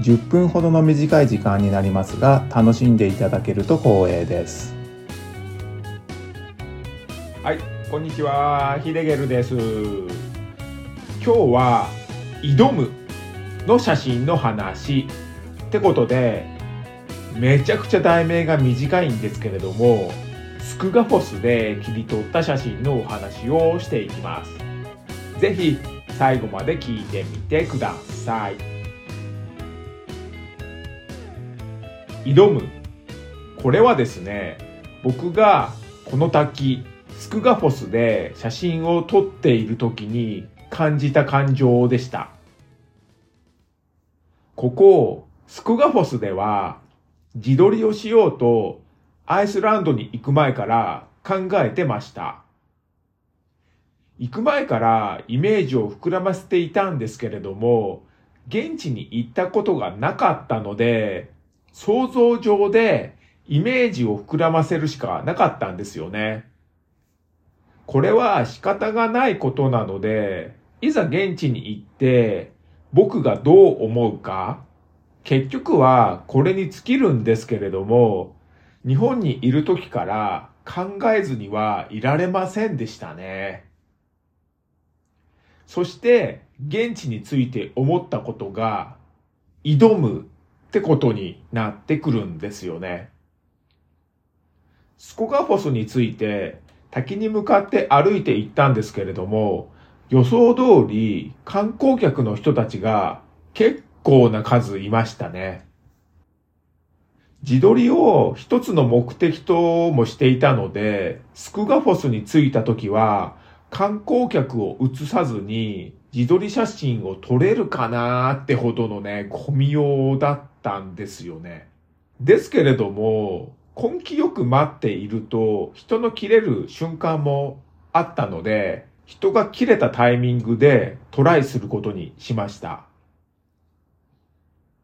10分ほどの短い時間になりますが、楽しんでいただけると光栄です。はい、こんにちは、ヒデゲルです。今日は挑むの写真の話ってことで、めちゃくちゃ題名が短いんですけれども、スクガフォスで切り取った写真のお話をしていきます。ぜひ最後まで聞いてみてください。挑む、これはですね、僕がこの滝スクガフォスで写真を撮っている時に感じた感情でした。ここスクガフォスでは自撮りをしようとアイスランドに行く前から考えてました。行く前からイメージを膨らませていたんですけれども、現地に行ったことがなかったので、想像上でイメージを膨らませるしかなかったんですよね。これは仕方がないことなので、いざ現地に行って僕がどう思うか、結局はこれに尽きるんですけれども、日本にいる時から考えずにはいられませんでしたね。そして現地について思ったことが、挑むってことになってくるんですよね。スクガフォスについて滝に向かって歩いて行ったんですけれども、予想通り観光客の人たちが結構な数いましたね。自撮りを一つの目的ともしていたので、スクガフォスに着いた時は観光客を映さずに自撮り写真を撮れるかなってほどのね、混みようだったんですよね。ですけれども、根気よく待っていると人の切れる瞬間もあったので、人が切れたタイミングでトライすることにしました。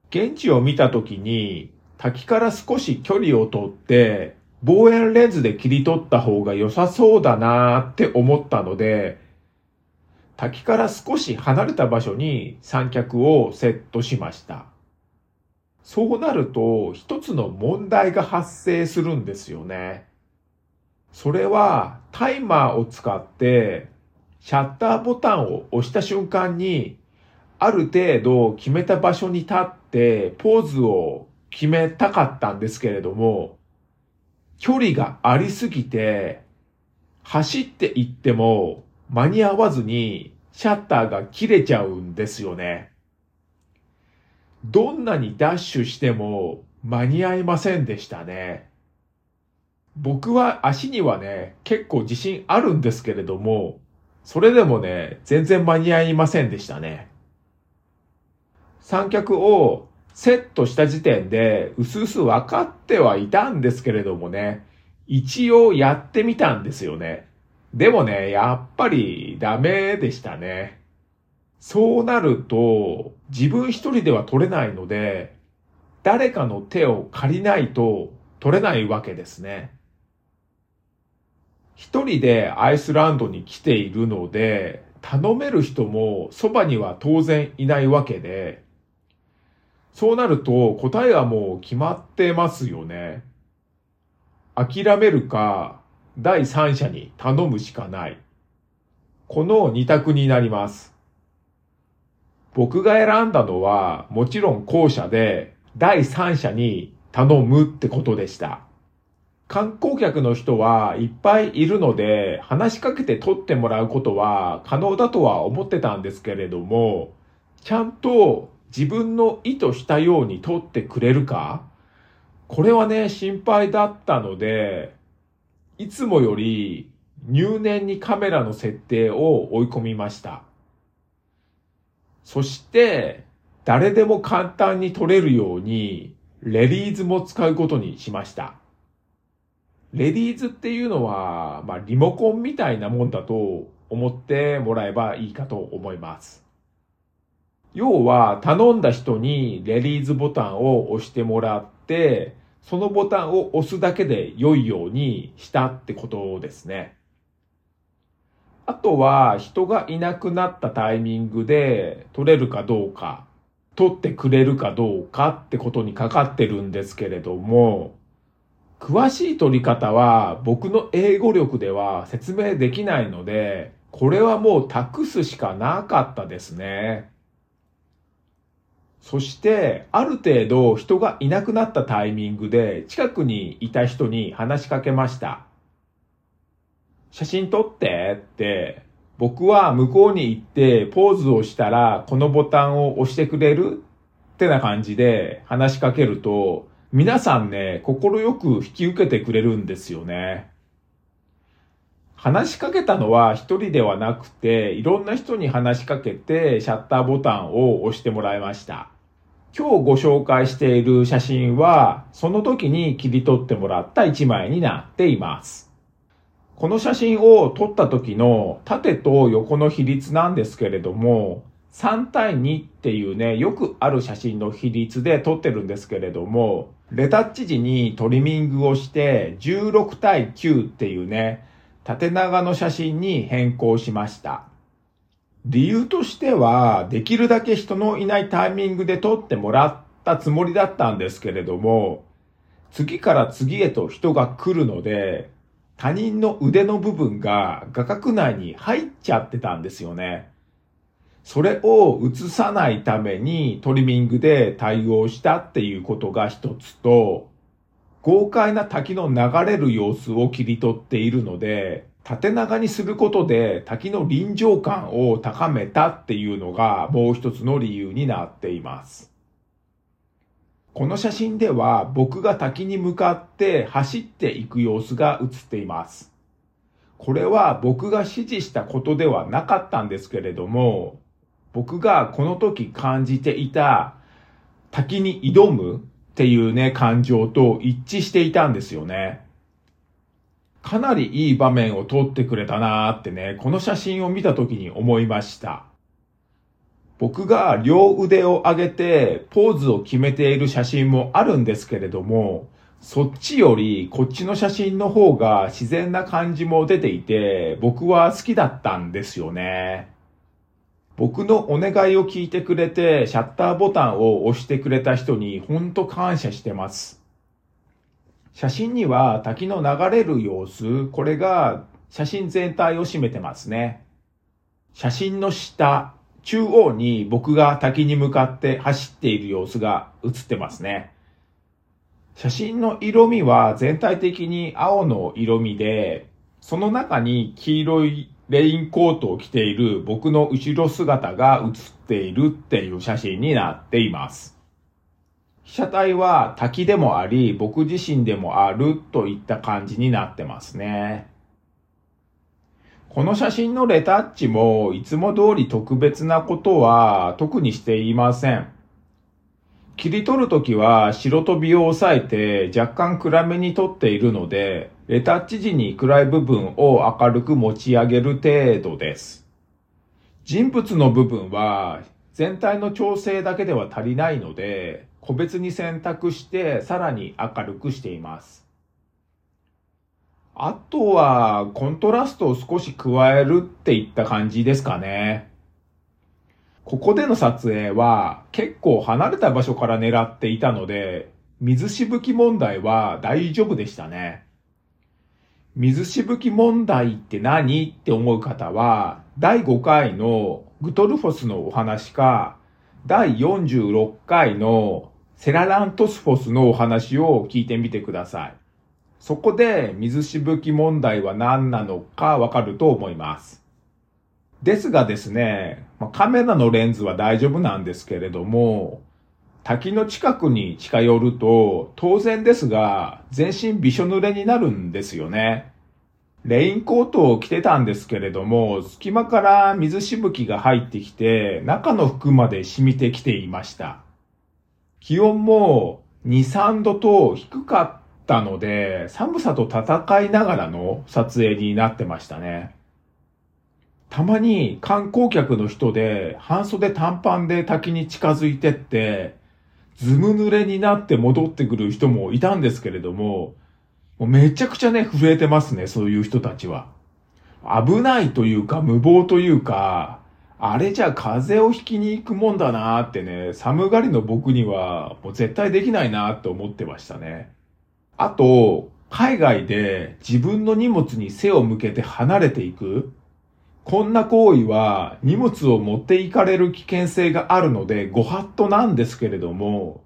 現地を見た時に滝から少し距離を取って望遠レンズで切り取った方が良さそうだなーって思ったので、滝から少し離れた場所に三脚をセットしました。そうなると一つの問題が発生するんですよね。それはタイマーを使ってシャッターボタンを押した瞬間に、ある程度決めた場所に立ってポーズを決めたかったんですけれども、距離がありすぎて走っていっても間に合わずにシャッターが切れちゃうんですよね。どんなにダッシュしても間に合いませんでしたね。僕は足にはね、結構自信あるんですけれども、それでもね、全然間に合いませんでしたね。三脚をセットした時点でうすうす分かってはいたんですけれどもね、一応やってみたんですよね。でもね、やっぱりダメでしたね。そうなると自分一人では撮れないので、誰かの手を借りないと撮れないわけですね。一人でアイスランドに来ているので、頼める人もそばには当然いないわけで、そうなると答えはもう決まってますよね。諦めるか第三者に頼むしかない、この二択になります。僕が選んだのはもちろん後者で、第三者に頼むってことでした。観光客の人はいっぱいいるので、話しかけて撮ってもらうことは可能だとは思ってたんですけれども、ちゃんと自分の意図したように撮ってくれるか、これはね、心配だったので、いつもより入念にカメラの設定を追い込みました。そして誰でも簡単に撮れるようにレリーズも使うことにしました。レディーズっていうのは、まあ、リモコンみたいなもんだと思ってもらえばいいかと思います。要は、頼んだ人にレディーズボタンを押してもらって、そのボタンを押すだけで良いようにしたってことですね。あとは、人がいなくなったタイミングで取れるかどうか、取ってくれるかどうかってことにかかってるんですけれども、詳しい取り方は僕の英語力では説明できないので、これはもう託すしかなかったですね。そして、ある程度人がいなくなったタイミングで近くにいた人に話しかけました。写真撮ってって、僕は向こうに行ってポーズをしたらこのボタンを押してくれるってな感じで話しかけると、皆さんね、心よく引き受けてくれるんですよね。話しかけたのは一人ではなくて、いろんな人に話しかけてシャッターボタンを押してもらいました。今日ご紹介している写真は、その時に切り取ってもらった一枚になっています。この写真を撮った時の縦と横の比率なんですけれども、3対2っていうね、よくある写真の比率で撮ってるんですけれども、レタッチ時にトリミングをして16対9っていうね、縦長の写真に変更しました。理由としては、できるだけ人のいないタイミングで撮ってもらったつもりだったんですけれども、次から次へと人が来るので、他人の腕の部分が画角内に入っちゃってたんですよね。それを映さないためにトリミングで対応したっていうことが一つと、豪快な滝の流れる様子を切り取っているので、縦長にすることで滝の臨場感を高めたっていうのがもう一つの理由になっています。この写真では僕が滝に向かって走っていく様子が写っています。これは僕が指示したことではなかったんですけれども、僕がこの時感じていた滝に挑むっていうね、感情と一致していたんですよね。かなりいい場面を撮ってくれたなーってね、この写真を見た時に思いました。僕が両腕を上げてポーズを決めている写真もあるんですけれども、そっちよりこっちの写真の方が自然な感じも出ていて、僕は好きだったんですよね。僕のお願いを聞いてくれて、シャッターボタンを押してくれた人にほんと感謝してます。写真には滝の流れる様子、これが写真全体を占めてますね。写真の下、中央に僕が滝に向かって走っている様子が写ってますね。写真の色味は全体的に青の色味で、その中に黄色いレインコートを着ている僕の後ろ姿が写っているっていう写真になっています。被写体は滝でもあり、僕自身でもあるといった感じになってますね。この写真のレタッチもいつも通り特別なことは特にしていません。切り取るときは白飛びを抑えて若干暗めに撮っているので、レタッチ時に暗い部分を明るく持ち上げる程度です。人物の部分は全体の調整だけでは足りないので、個別に選択してさらに明るくしています。あとはコントラストを少し加えるっていった感じですかね。ここでの撮影は結構離れた場所から狙っていたので、水しぶき問題は大丈夫でしたね。水しぶき問題って何って思う方は、第5回のグトルフォスのお話か、第46回のセララントスフォスのお話を聞いてみてください。そこで水しぶき問題は何なのかわかると思います。ですがですね、カメラのレンズは大丈夫なんですけれども、滝の近くに近寄ると、当然ですが、全身びしょ濡れになるんですよね。レインコートを着てたんですけれども、隙間から水しぶきが入ってきて、中の服まで染みてきていました。気温も2、3度と低かったので、寒さと戦いながらの撮影になってましたね。たまに観光客の人で半袖短パンで滝に近づいてって、ずぶ濡れになって戻ってくる人もいたんですけれども、もうめちゃくちゃね、震えてますね、そういう人たちは。危ないというか、無謀というか、あれじゃ風邪をひきに行くもんだなーってね、寒がりの僕にはもう絶対できないなーと思ってましたね。あと、海外で自分の荷物に背を向けて離れていく。こんな行為は荷物を持っていかれる危険性があるのでご法度なんですけれども、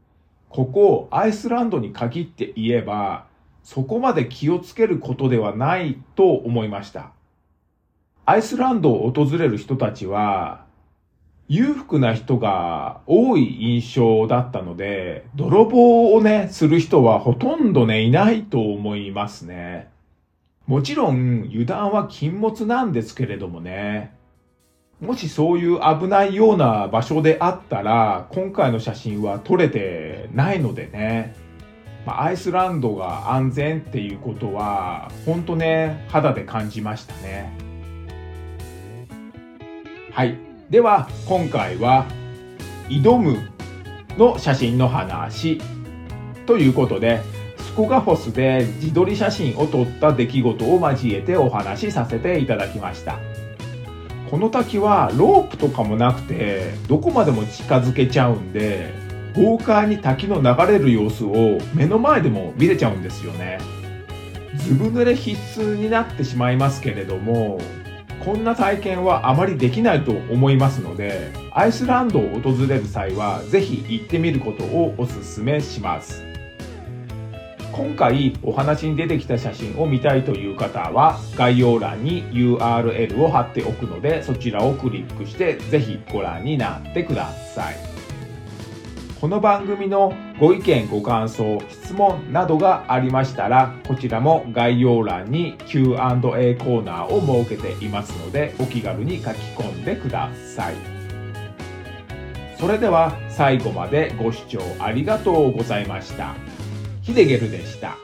ここアイスランドに限って言えば、そこまで気をつけることではないと思いました。アイスランドを訪れる人たちは、裕福な人が多い印象だったので、泥棒をね、する人はほとんどね、いないと思いますね。もちろん油断は禁物なんですけれどもね、もしそういう危ないような場所であったら、今回の写真は撮れてないのでね、アイスランドが安全っていうことは、ほんとね、肌で感じましたね。はい。では、今回は、挑むの写真の話ということで、スコガフォスで自撮り写真を撮った出来事を交えてお話しさせていただきました。この滝はロープとかもなくて、どこまでも近づけちゃうんで、豪快に滝の流れる様子を目の前でも見れちゃうんですよね。ずぶ濡れ必須になってしまいますけれども、こんな体験はあまりできないと思いますので、アイスランドを訪れる際はぜひ行ってみることをおすすめします。今回お話に出てきた写真を見たいという方は概要欄に URL を貼っておくので、そちらをクリックしてぜひご覧になってください。この番組のご意見、ご感想、質問などがありましたら、こちらも概要欄に Q&A コーナーを設けていますので、お気軽に書き込んでください。それでは最後までご視聴ありがとうございました。ヒデゲルでした。